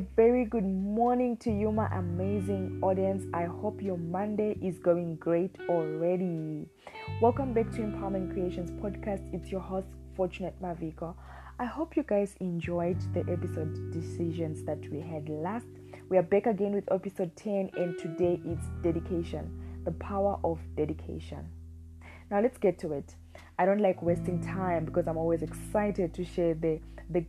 A very good morning to you, my amazing audience. I hope your Monday is going great already. Welcome back to Empowerment Creations podcast. It's your host, Fortunate Maviko. I hope you guys enjoyed the episode decisions that we had last. We are back again with episode 10, and today it's dedication, the power of dedication. Now let's get to it. I don't like wasting time because I'm always excited to share the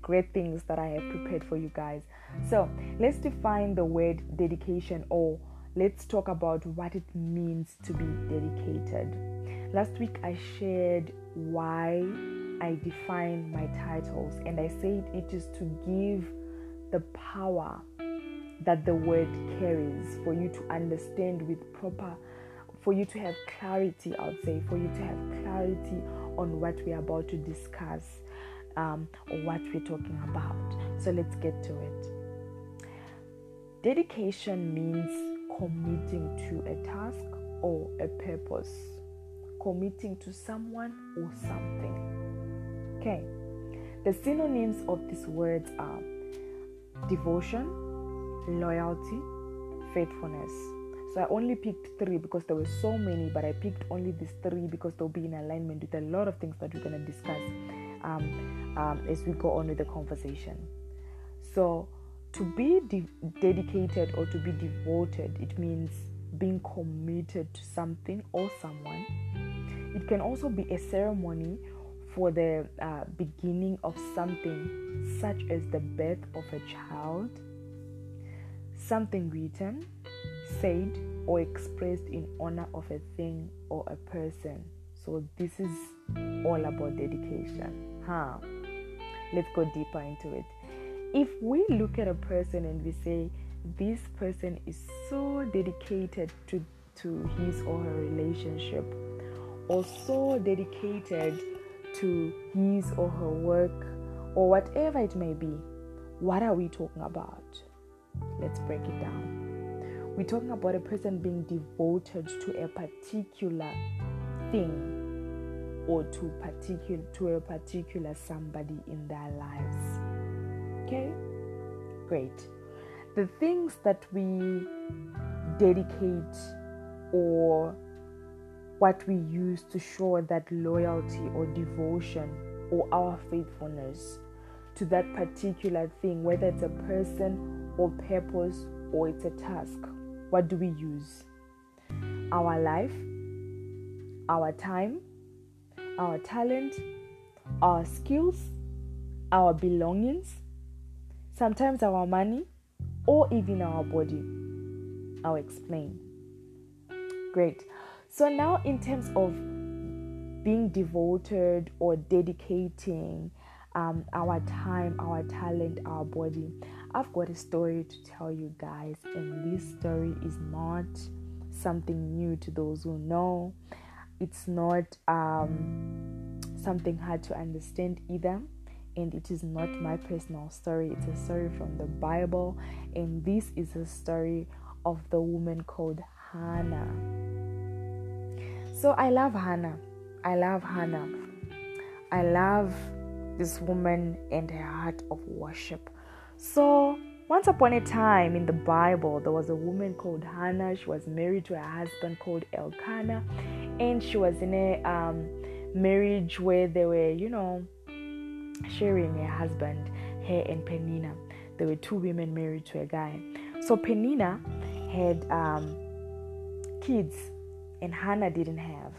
great things that I have prepared for you guys. So let's define the word dedication, or let's talk about what it means to be dedicated. Last week I shared why I define my titles, and I said it is to give the power that the word carries for you to understand with proper, for you to have clarity, I would say, for you to have clarity on what we're about to discuss or what we're talking about. So let's get to it. Dedication means committing to a task or a purpose, committing to someone or something. Okay. The synonyms of these words are devotion, loyalty, faithfulness. So I only picked three because there were so many, but I picked only these three because they'll be in alignment with a lot of things that we're going to discuss as we go on with the conversation. So to be dedicated or to be devoted, it means being committed to something or someone. It can also be a ceremony for the beginning of something, such as the birth of a child, something written, said, or expressed in honor of a thing or a person. So this is all about dedication. Let's go deeper into it. If we look at a person and we say, this person is so dedicated to his or her relationship, or so dedicated to his or her work, or whatever it may be, what are we talking about? Let's break it down. We're talking about a person being devoted to a particular thing or to a particular somebody in their lives. Okay? Great. The things that we dedicate, or what we use to show that loyalty or devotion or our faithfulness to that particular thing, whether it's a person or purpose or it's a task. What do we use? Our life, our time, our talent, our skills, our belongings, sometimes our money, or even our body. I'll explain. Great. So now in terms of being devoted or dedicating our time, our talent, our body, I've got a story to tell you guys, and this story is not something new to those who know. It's not something hard to understand either, and it is not my personal story. It's a story from the Bible, and this is a story of the woman called Hannah. So I love Hannah. I love this woman and her heart of worship. So, once upon a time in the Bible, there was a woman called Hannah. She was married to a husband called Elkanah, and she was in a marriage where they were, sharing her husband, her and Peninnah. There were two women married to a guy. So Peninnah had kids, and Hannah didn't have.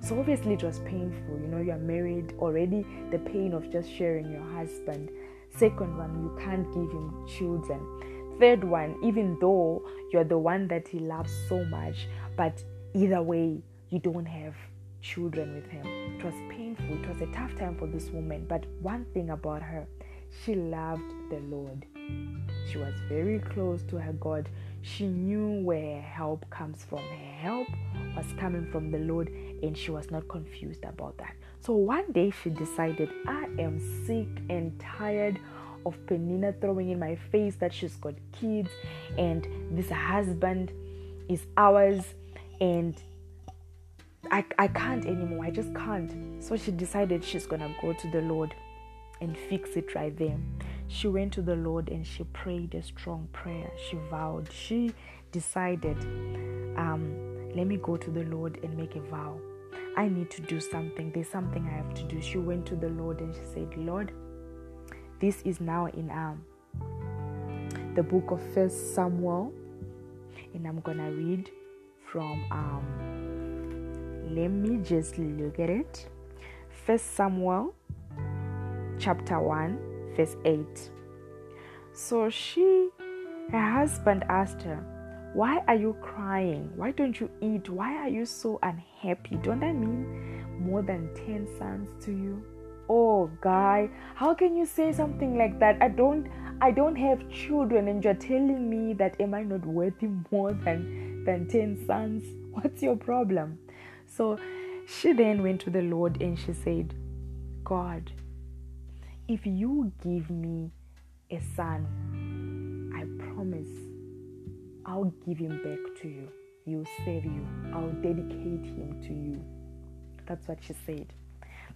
So obviously it was painful. You are married already. The pain of just sharing your husband. Second one, you can't give him children. Third one, even though you're the one that he loves so much, but either way, you don't have children with him. It was painful. It was a tough time for this woman. But one thing about her, she loved the Lord. She was very close to her God. She knew where her help comes from. Her help was coming from the Lord, and she was not confused about that. So one day she decided, I am sick and tired of Peninnah throwing in my face that she's got kids and this husband is ours, and I can't anymore. I just can't. So she decided she's going to go to the Lord and fix it right there. she went to the Lord and she prayed a strong prayer. She vowed. She decided, let me go to the Lord and make a vow. I need to do something. There's something I have to do. She went to the Lord and she said, Lord, this is now in the book of 1 Samuel. And I'm going to read from, let me just look at it. 1 Samuel chapter 1, verse 8. So her husband asked her, why are you crying? Why don't you eat? Why are you so unhappy? Don't I mean more than 10 sons to you? Oh, guy, how can you say something like that? I don't have children and you're telling me that am I not worthy more than 10 sons? What's your problem? So she then went to the Lord and she said, God, if you give me a son, I promise I'll give him back to you. He'll save you. I'll dedicate him to you. That's what she said.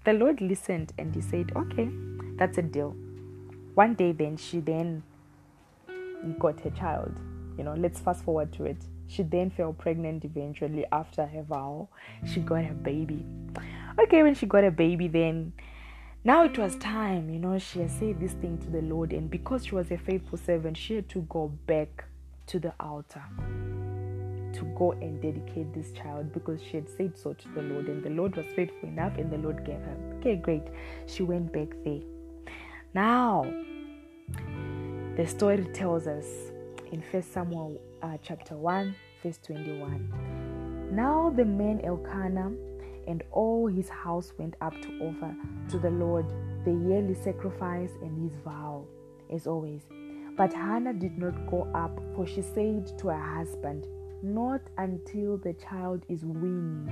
The Lord listened and he said, okay, that's a deal. One day then, she then got her child. Let's fast forward to it. She then fell pregnant eventually after her vow. She got her baby. Okay, when she got her baby then, now it was time, she had said this thing to the Lord. And because she was a faithful servant, she had to go back to the altar to go and dedicate this child because she had said so to the Lord, and the Lord was faithful enough and the Lord gave her. Okay, great. She went back there. Now, the story tells us in 1 Samuel chapter 1, verse 21. Now the man Elkanah and all his house went up to offer to the Lord the yearly sacrifice and his vow, as always. But Hannah did not go up, for she said to her husband, not until the child is weaned.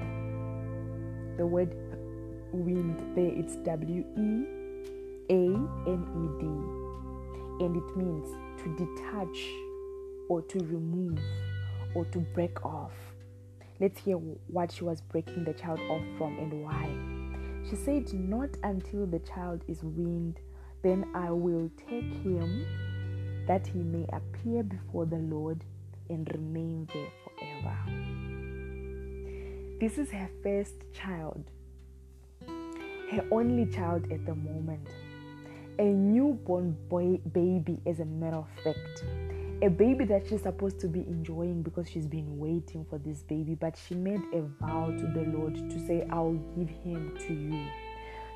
The word weaned there, it's W-E-A-N-E-D. And it means to detach or to remove or to break off. Let's hear what she was breaking the child off from and why. She said, not until the child is weaned, then I will take him, that he may appear before the Lord and remain there forever. This is her first child, her only child at the moment, a newborn baby, as a matter of fact, a baby that she's supposed to be enjoying because she's been waiting for this baby, but she made a vow to the Lord to say, I'll give him to you.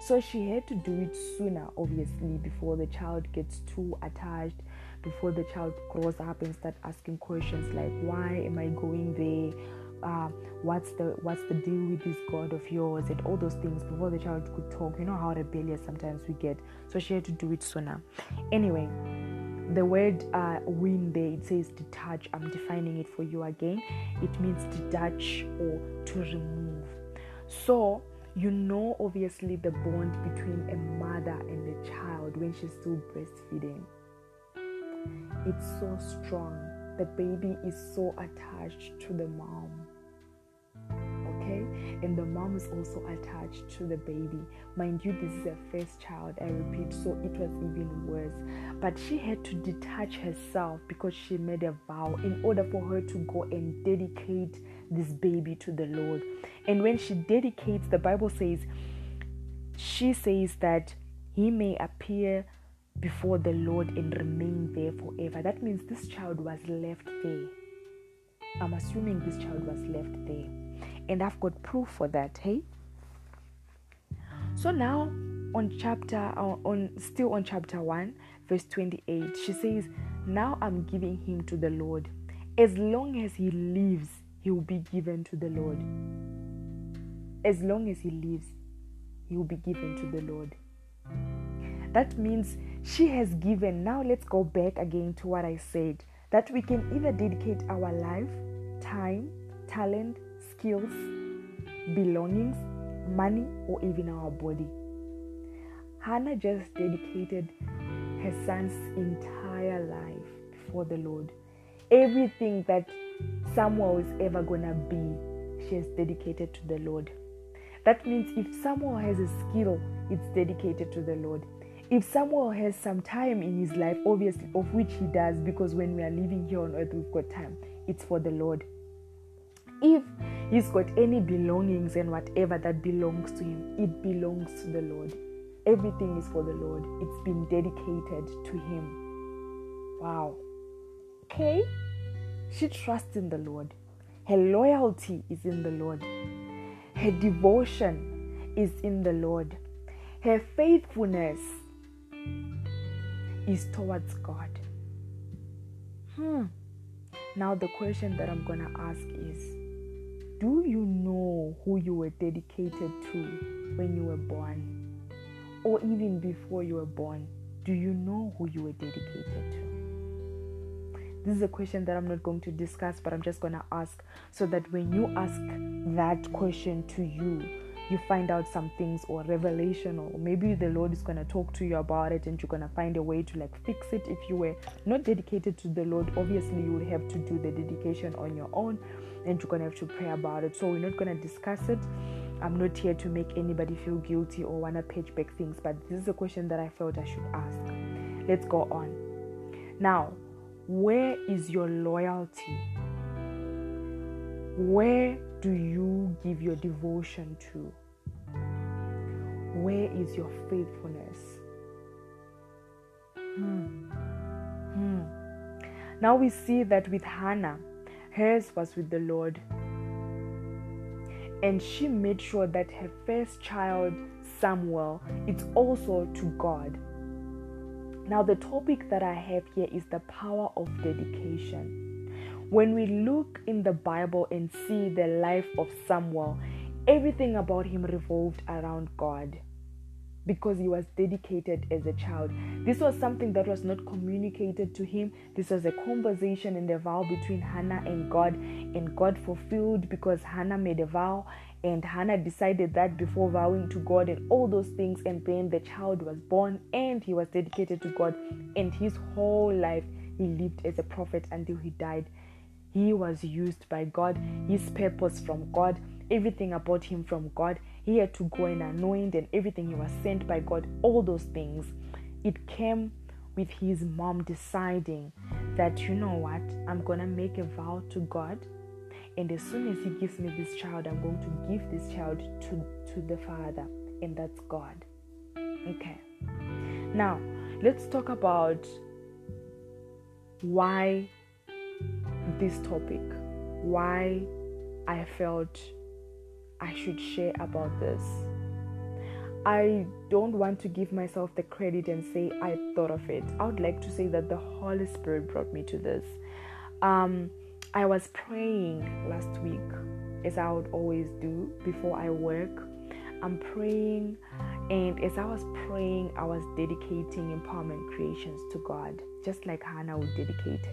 So she had to do it sooner, obviously, before the child gets too attached, before the child grows up and start asking questions like, why am I going there? What's the deal with this God of yours? And all those things before the child could talk. You know how rebellious sometimes we get. So she had to do it sooner. Anyway, the word win there, it says detach. I'm defining it for you again. It means detach or to remove. So, obviously the bond between a mother and a child when she's still breastfeeding. It's so strong. The baby is so attached to the mom. Okay? And the mom is also attached to the baby. Mind you, this is her first child, I repeat, so it was even worse. But she had to detach herself because she made a vow in order for her to go and dedicate this baby to the Lord. And when she dedicates, the Bible says, she says that he may appear before the Lord and remain there forever. That means this child was left there. I'm assuming this child was left there. And I've got proof for that, hey? So now, on chapter 1, verse 28, she says, now I'm giving him to the Lord. As long as he lives, he will be given to the Lord. As long as he lives, he will be given to the Lord. That means she has given. Now let's go back again to what I said, that we can either dedicate our life, time, talent, skills, belongings, money, or even our body. Hannah just dedicated her son's entire life before the Lord. Everything that Samuel is ever going to be, she has dedicated to the Lord. That means if Samuel has a skill, it's dedicated to the Lord. If Samuel has some time in his life, obviously, of which he does, because when we are living here on earth, we've got time. It's for the Lord. If he's got any belongings and whatever that belongs to him, it belongs to the Lord. Everything is for the Lord. It's been dedicated to him. Wow. Okay? She trusts in the Lord. Her loyalty is in the Lord. Her devotion is in the Lord. Her faithfulness is towards God. Now the question that I'm going to ask is, do you know who you were dedicated to when you were born? Or even before you were born, do you know who you were dedicated to? This is a question that I'm not going to discuss, but I'm just going to ask so that when you ask that question to you, you find out some things, or revelation, or maybe the Lord is going to talk to you about it and you're going to find a way to fix it. If you were not dedicated to the Lord, obviously you would have to do the dedication on your own and you're going to have to pray about it. So we're not going to discuss it. I'm not here to make anybody feel guilty or want to page back things, but this is a question that I felt I should ask. Let's go on. Now, where is your loyalty? Where do you give your devotion to? Where is your faithfulness? Now we see that with Hannah, hers was with the Lord. And she made sure that her first child, Samuel, it's also to God. Now the topic that I have here is the power of dedication. When we look in the Bible and see the life of Samuel, everything about him revolved around God because he was dedicated as a child. This was something that was not communicated to him. This was a conversation and a vow between Hannah and God fulfilled because Hannah made a vow and Hannah decided that before vowing to God and all those things, and then the child was born and he was dedicated to God, and his whole life he lived as a prophet until he died. He was used by God, his purpose from God, everything about him from God. He had to go and anoint and everything. He was sent by God, all those things. It came with his mom deciding that, you know what, I'm going to make a vow to God. And as soon as he gives me this child, I'm going to give this child to the Father. And that's God. Okay. Now, let's talk about why this topic, why I felt I should share about this. I don't want to give myself the credit and say I thought of it. I would like to say that the Holy Spirit brought me to this. I was praying last week, as I would always do before I work. I'm praying, and as I was praying, I was dedicating empowerment creations to God, just like Hannah would dedicate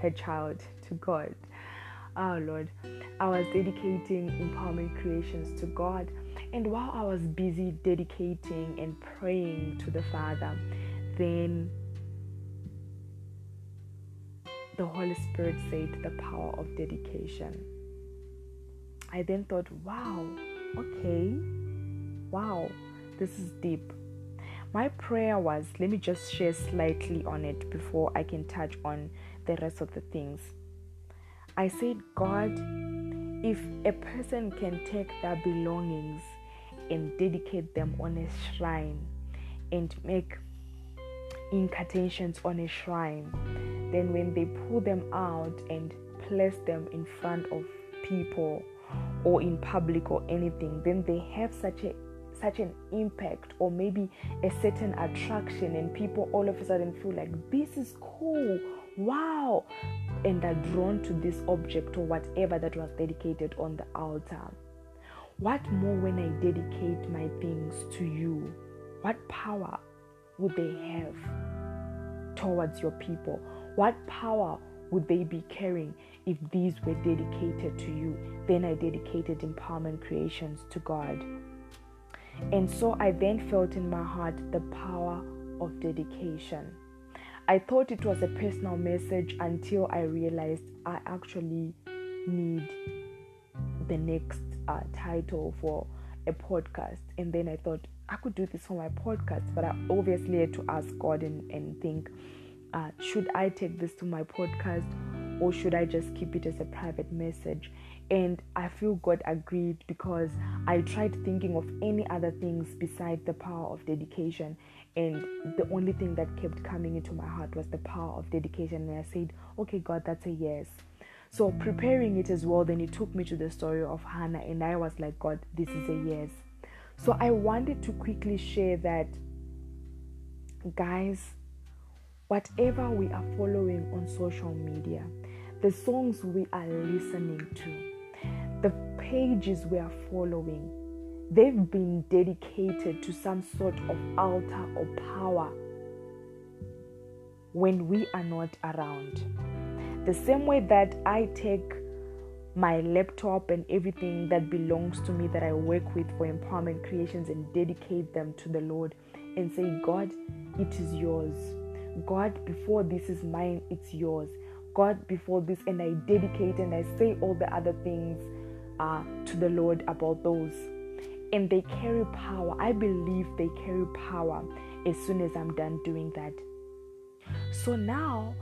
her child to God. Oh Lord, I was dedicating empowerment creations to God, and while I was busy dedicating and praying to the Father, then the Holy Spirit said the power of dedication. I then thought, wow, okay. Wow, this is deep. My prayer was, let me just share slightly on it before I can touch on the rest of the things. I said, God, if a person can take their belongings and dedicate them on a shrine and make incantations on a shrine, then when they pull them out and place them in front of people or in public or anything, then they have such an impact, or maybe a certain attraction, and people all of a sudden feel like, this is cool, wow, and are drawn to this object or whatever that was dedicated on the altar. What more when I dedicate my things to you? What power would they have towards your people? What power would they be carrying if these were dedicated to you? Then I dedicated empowerment creations to God. And so I then felt in my heart the power of dedication. I thought it was a personal message until I realized I actually need the next title for a podcast. And then I thought, I could do this for my podcast, but I obviously had to ask God and think, should I take this to my podcast, or should I just keep it as a private message? And I feel God agreed, because I tried thinking of any other things besides the power of dedication, and the only thing that kept coming into my heart was the power of dedication. And I said, okay, God, that's a yes. So preparing it as well, then it took me to the story of Hannah, and I was like, God, this is a yes. So I wanted to quickly share that, guys, whatever we are following on social media, the songs we are listening to, the pages we are following, they've been dedicated to some sort of altar or power when we are not around. The same way that I take my laptop and everything that belongs to me that I work with for Empowerment Creations and dedicate them to the Lord and say, God, it is yours. God, before this is mine, it's yours. God, before this, and I dedicate and I say all the other things to the Lord about those. And they carry power. I believe they carry power as soon as I'm done doing that. So now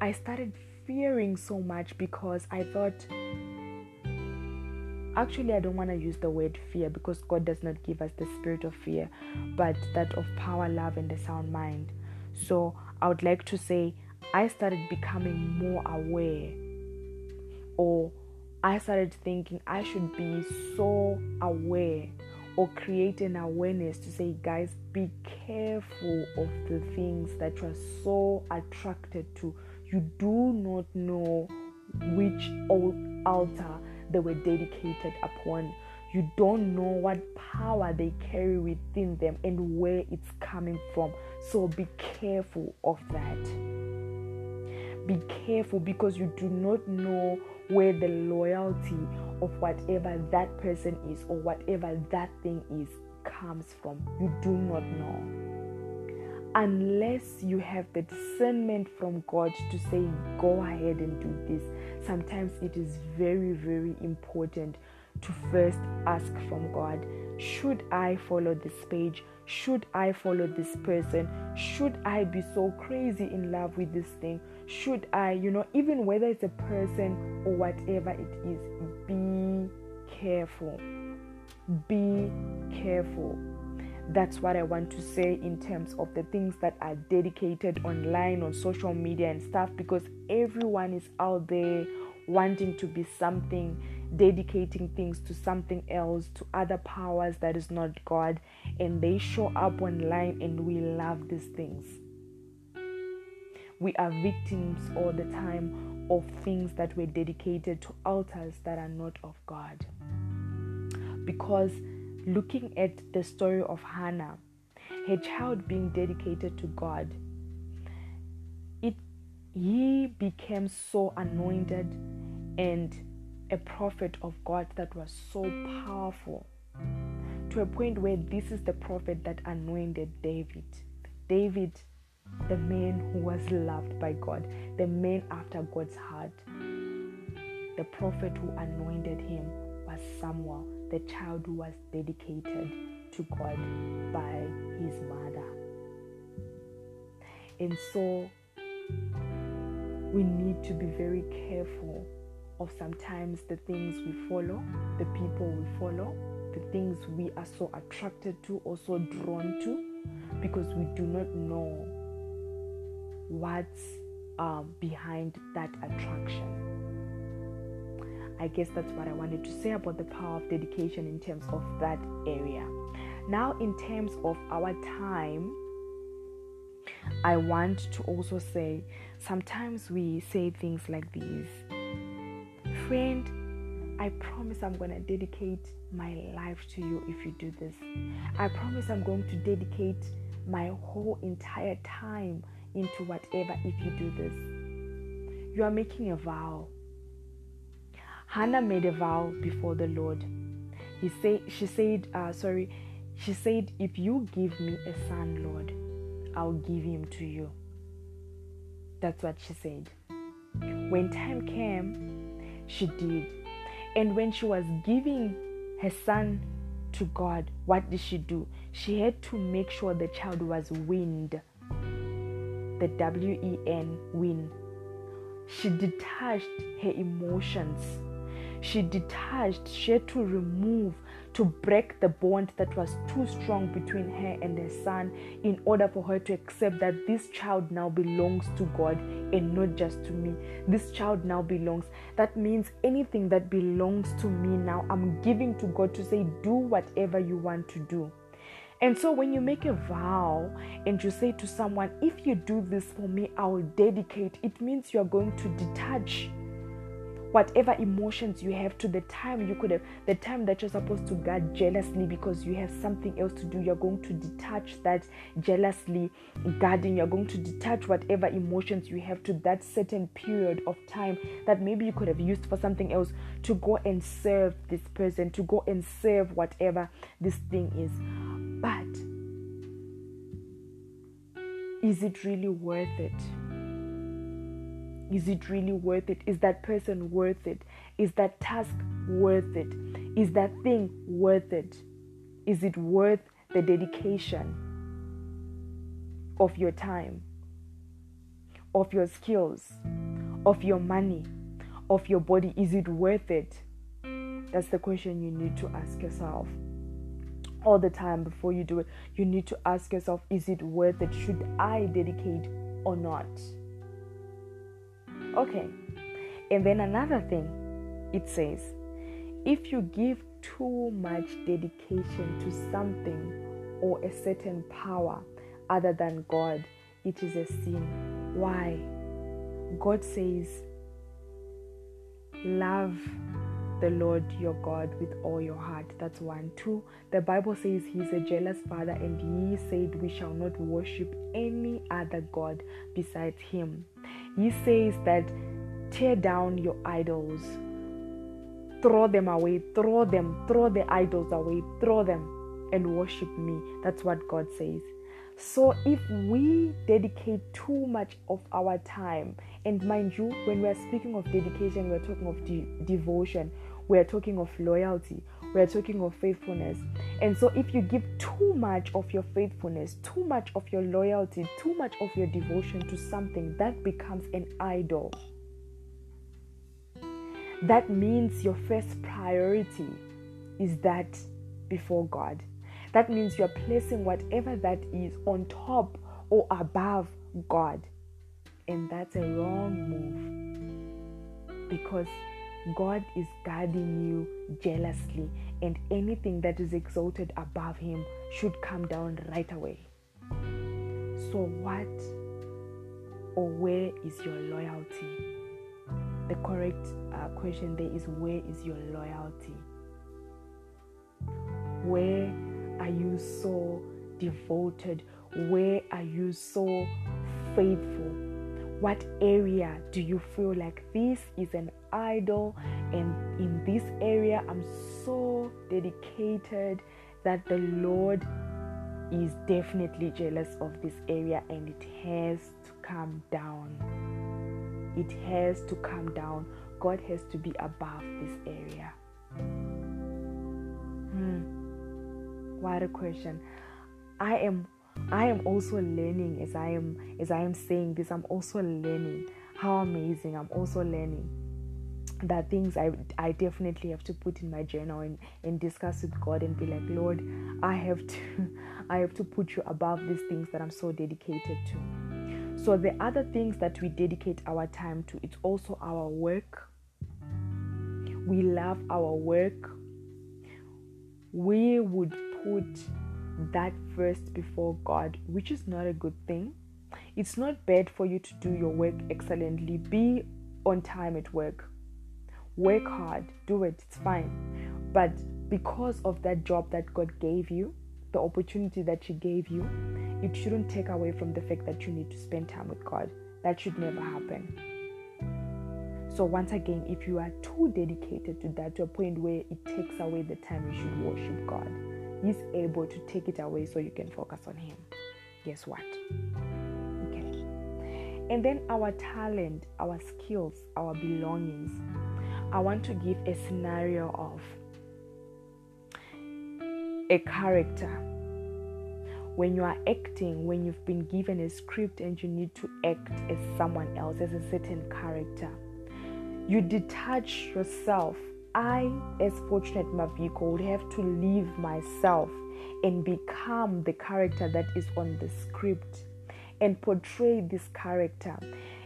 I started fearing so much, because I thought, actually, I don't want to use the word fear, because God does not give us the spirit of fear, but that of power, love, and a sound mind. So I would like to say I started becoming more aware, or I started thinking I should be so aware, or create an awareness to say, guys, be careful of the things that you are so attracted to. You do not know which old altar they were dedicated upon. You don't know what power they carry within them and where it's coming from. So be careful of that. Be careful, because you do not know where the loyalty of whatever that person is or whatever that thing is comes from. You do not know. Unless you have the discernment from God to say, go ahead and do this. Sometimes it is very, very important to first ask from God, should I follow this page? Should I follow this person? Should I be so crazy in love with this thing? Should I, even whether it's a person or whatever it is, be careful. Be careful. That's what I want to say in terms of the things that are dedicated online, on social media and stuff, because everyone is out there wanting to be something, dedicating things to something else, to other powers that is not God, and they show up online, and we love these things. We are victims all the time of things that were dedicated to altars that are not of God. Because looking at the story of Hannah, her child being dedicated to God, he became so anointed and a prophet of God that was so powerful, to a point where this is the prophet that anointed David. David, the man who was loved by God, the man after God's heart. The prophet who anointed him was Samuel, the child who was dedicated to God by his mother. And so we need to be very careful of sometimes the things we follow, the people we follow, the things we are so attracted to or so drawn to, because we do not know what's behind that attraction. I guess that's what I wanted to say about the power of dedication in terms of that area. Now, in terms of our time, I want to also say, sometimes we say things like these. Friend, I promise I'm going to dedicate my life to you if you do this. I promise I'm going to dedicate my whole entire time into whatever if you do this. You are making a vow. Hannah made a vow before the Lord. She said, if you give me a son, Lord, I'll give him to you. That's what she said. When time came, she did. And when she was giving her son to God, what did she do? She had to make sure the child was weaned. The W-E-N, wean. She detached her emotions. She detached, she had to remove, to break the bond that was too strong between her and her son in order for her to accept that this child now belongs to God and not just to me. This child now belongs. That means anything that belongs to me now, I'm giving to God to say, do whatever you want to do. And so when you make a vow and you say to someone, if you do this for me, I will dedicate, it means you are going to detach whatever emotions you have to the time you could have, the time that you're supposed to guard jealously because you have something else to do. You're going to detach that jealously guarding. You're going to detach whatever emotions you have to that certain period of time that maybe you could have used for something else, to go and serve this person, to go and serve whatever this thing is. But is it really worth it? Is it really worth it? Is that person worth it? Is that task worth it? Is that thing worth it? Is it worth the dedication of your time, of your skills, of your money, of your body? Is it worth it? That's the question you need to ask yourself. All the time before you do it, you need to ask yourself, is it worth it? Should I dedicate or not? Okay, and then another thing, it says, if you give too much dedication to something or a certain power other than God, it is a sin. Why? God says, love the Lord your God with all your heart. That's 1, 2. The Bible says he's a jealous father, and he said we shall not worship any other God besides him. He says that tear down your idols, throw them away, throw the idols away, throw them and worship me. That's what God says. So if we dedicate too much of our time, and mind you, when we're speaking of dedication, we're talking of devotion, we're talking of loyalty, we're talking of faithfulness. And so if you give too much of your faithfulness, too much of your loyalty, too much of your devotion to something, that becomes an idol. That means your first priority is that before God. That means you're placing whatever that is on top or above God. And that's a wrong move, because God is guarding you jealously, and anything that is exalted above him should come down right away. So what or where is your loyalty? The correct question there is, where is your loyalty? Where are you so devoted? Where are you so faithful? What area do you feel like this is an idol, and in this area I'm so dedicated that the Lord is definitely jealous of this area, and it has to come down. It has to come down. God has to be above this area. What a question. I am also learning as I am saying this. I'm also learning. How amazing. I'm also learning that things I definitely have to put in my journal and discuss with God and be like, Lord, I have to put you above these things that I'm so dedicated to. So the other things that we dedicate our time to, it's also our work. We love our work. We would put that first before God, which is not a good thing. It's not bad for you to do your work excellently. Be on time at work. Work hard, do it, it's fine. But because of that job that God gave you, the opportunity that she gave you, it shouldn't take away from the fact that you need to spend time with God. That should never happen. So once again, if you are too dedicated to that to a point where it takes away the time you should worship God, he's able to take it away so you can focus on him. Guess what? Okay. And then our talent, our skills, our belongings. I want to give a scenario of a character. When you are acting, when you've been given a script and you need to act as someone else, as a certain character, you detach yourself. I, as Fortunate Maviko, would have to leave myself and become the character that is on the script and portray this character.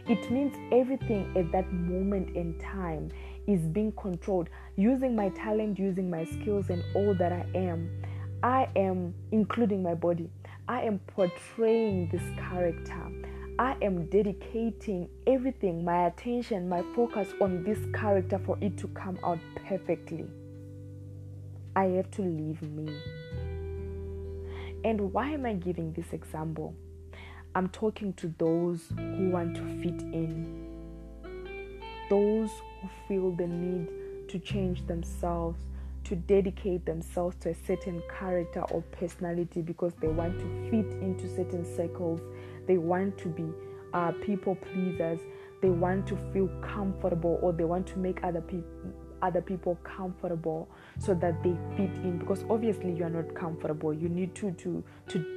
It means everything at that moment in time is being controlled. Using my talent, using my skills and all that I am including my body. I am portraying this character. I am dedicating everything, my attention, my focus on this character for it to come out perfectly. I have to leave me. And why am I giving this example? I'm talking to those who want to fit in. Those who feel the need to change themselves, to dedicate themselves to a certain character or personality because they want to fit into certain circles. They want to be people pleasers. They want to feel comfortable, or they want to make other people comfortable so that they fit in. Because obviously you are not comfortable. You need to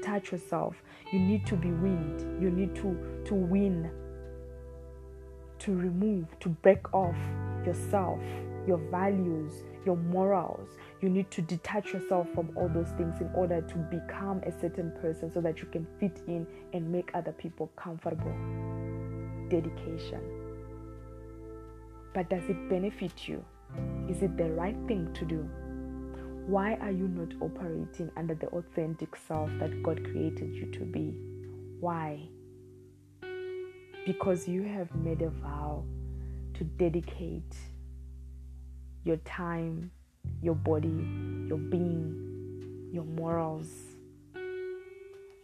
touch yourself. You need to be weaned. You need to win, to remove, to break off yourself, your values, your morals. You need to detach yourself from all those things in order to become a certain person so that you can fit in and make other people comfortable. Dedication. But does it benefit you? Is it the right thing to do? Why are you not operating under the authentic self that God created you to be? Why? Because you have made a vow to dedicate your time, your body, your being, your morals,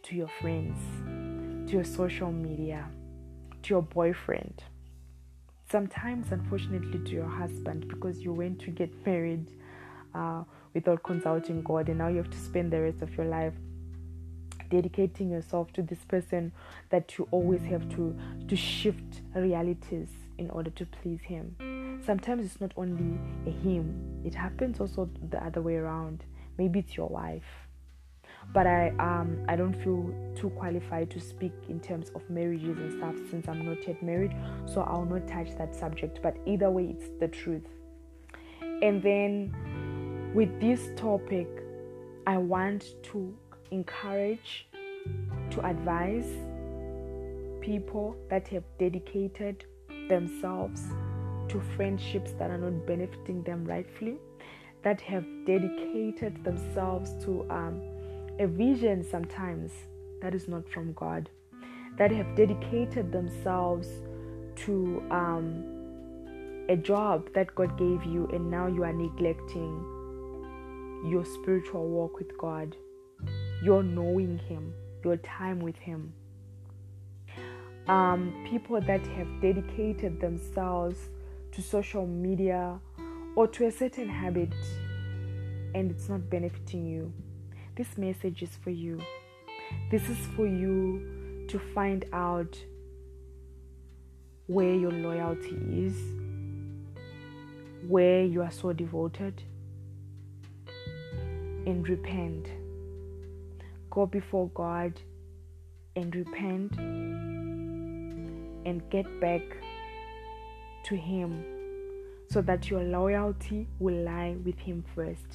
to your friends, to your social media, to your boyfriend. Sometimes, unfortunately, to your husband, because you went to get married without consulting God, and now you have to spend the rest of your life dedicating yourself to this person that you always have to shift realities in order to please him. Sometimes it's not only a him. It happens also the other way around. Maybe it's your wife. But I don't feel too qualified to speak in terms of marriages and stuff since I'm not yet married. So I'll not touch that subject. But either way, it's the truth. And then with this topic, I want to encourage, to advise people that have dedicated themselves to friendships that are not benefiting them rightfully, that have dedicated themselves to a vision sometimes that is not from God, that have dedicated themselves to a job that God gave you, and now you are neglecting your spiritual walk with God, your knowing Him, your time with Him. People that have dedicated themselves to social media or to a certain habit, and it's not benefiting you. This message is for you. This is for you to find out where your loyalty is, where you are so devoted, and repent. Go before God and repent and get back to Him so that your loyalty will lie with Him first.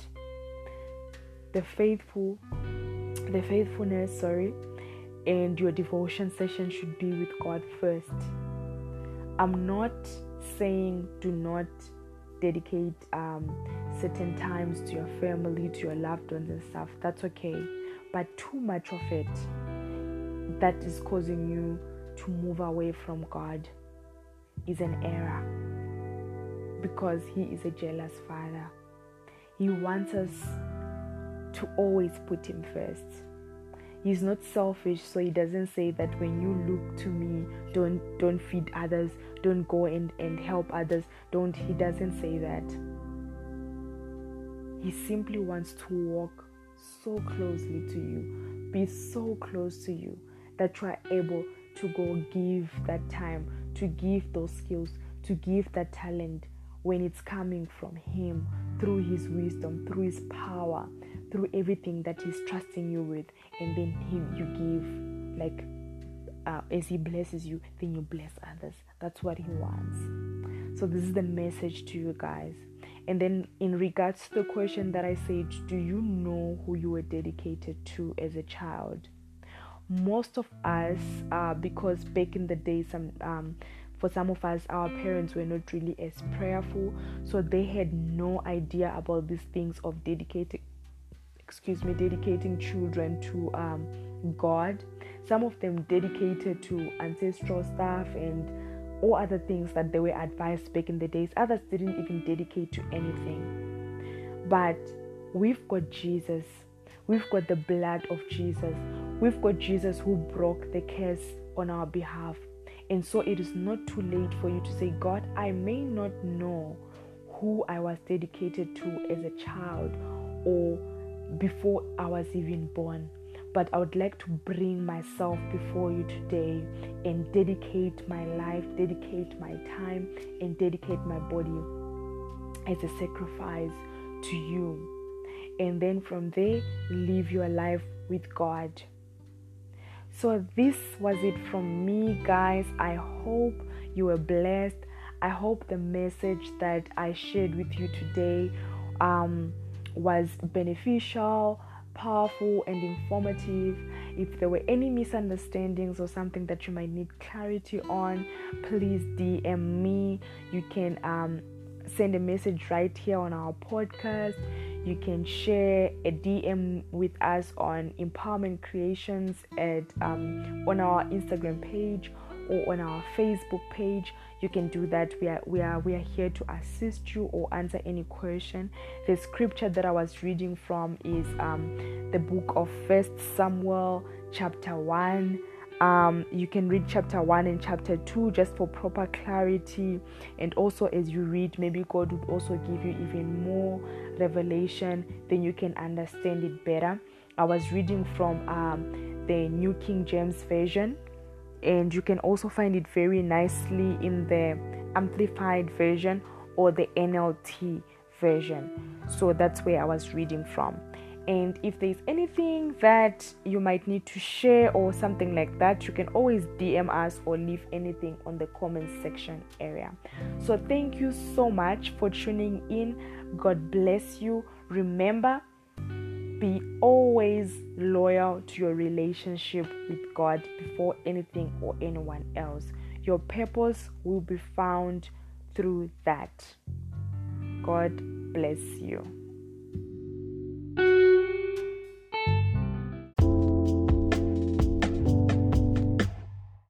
The faithfulness, and your devotion session should be with God first. I'm not saying do not dedicate certain times to your family, to your loved ones and stuff. That's okay. But too much of it that is causing you to move away from God is an error, because He is a jealous Father. He wants us to always put Him first. He's not selfish, so He doesn't say that when you look to me, don't feed others, don't go and help others. He doesn't say that. He simply wants to walk so closely to you, be so close to you that you are able to go give that time, to give those skills, to give that talent when it's coming from Him, through His wisdom, through His power, through everything that He's trusting you with, and then you give, like, as He blesses you, then you bless others. That's what He wants. So this is the message to you guys. And then in regards to the question that I said, do you know who you were dedicated to as a child? Most of us, because back in the day, for some of us, our parents were not really as prayerful, so they had no idea about these things of dedicating children to God. Some of them dedicated to ancestral stuff and all other things that they were advised back in the days. Others didn't even dedicate to anything. But we've got Jesus. We've got the blood of Jesus. We've got Jesus who broke the curse on our behalf. And so it is not too late for you to say, God, I may not know who I was dedicated to as a child or before I was even born, but I would like to bring myself before you today and dedicate my life, dedicate my time, and dedicate my body as a sacrifice to you. And then from there, live your life with God. So this was it from me, guys. I hope you were blessed. I hope the message that I shared with you today was beneficial, powerful, and informative. If there were any misunderstandings or something that you might need clarity on, please DM me. You can send a message right here on our podcast. You can share a DM with us on Empowerment Creations on our Instagram page or on our Facebook page. You can do that. We are here to assist you or answer any question. The scripture that I was reading from is the book of 1 Samuel, chapter 1. You can read chapter 1 and chapter 2 just for proper clarity, and also as you read, maybe God would also give you even more revelation, then you can understand it better. I was reading from the New King James Version, and you can also find it very nicely in the Amplified Version or the NLT Version. So that's where I was reading from. And if there's anything that you might need to share or something like that, you can always DM us or leave anything on the comments section area. So thank you so much for tuning in. God bless you. Remember, be always loyal to your relationship with God before anything or anyone else. Your purpose will be found through that. God bless you.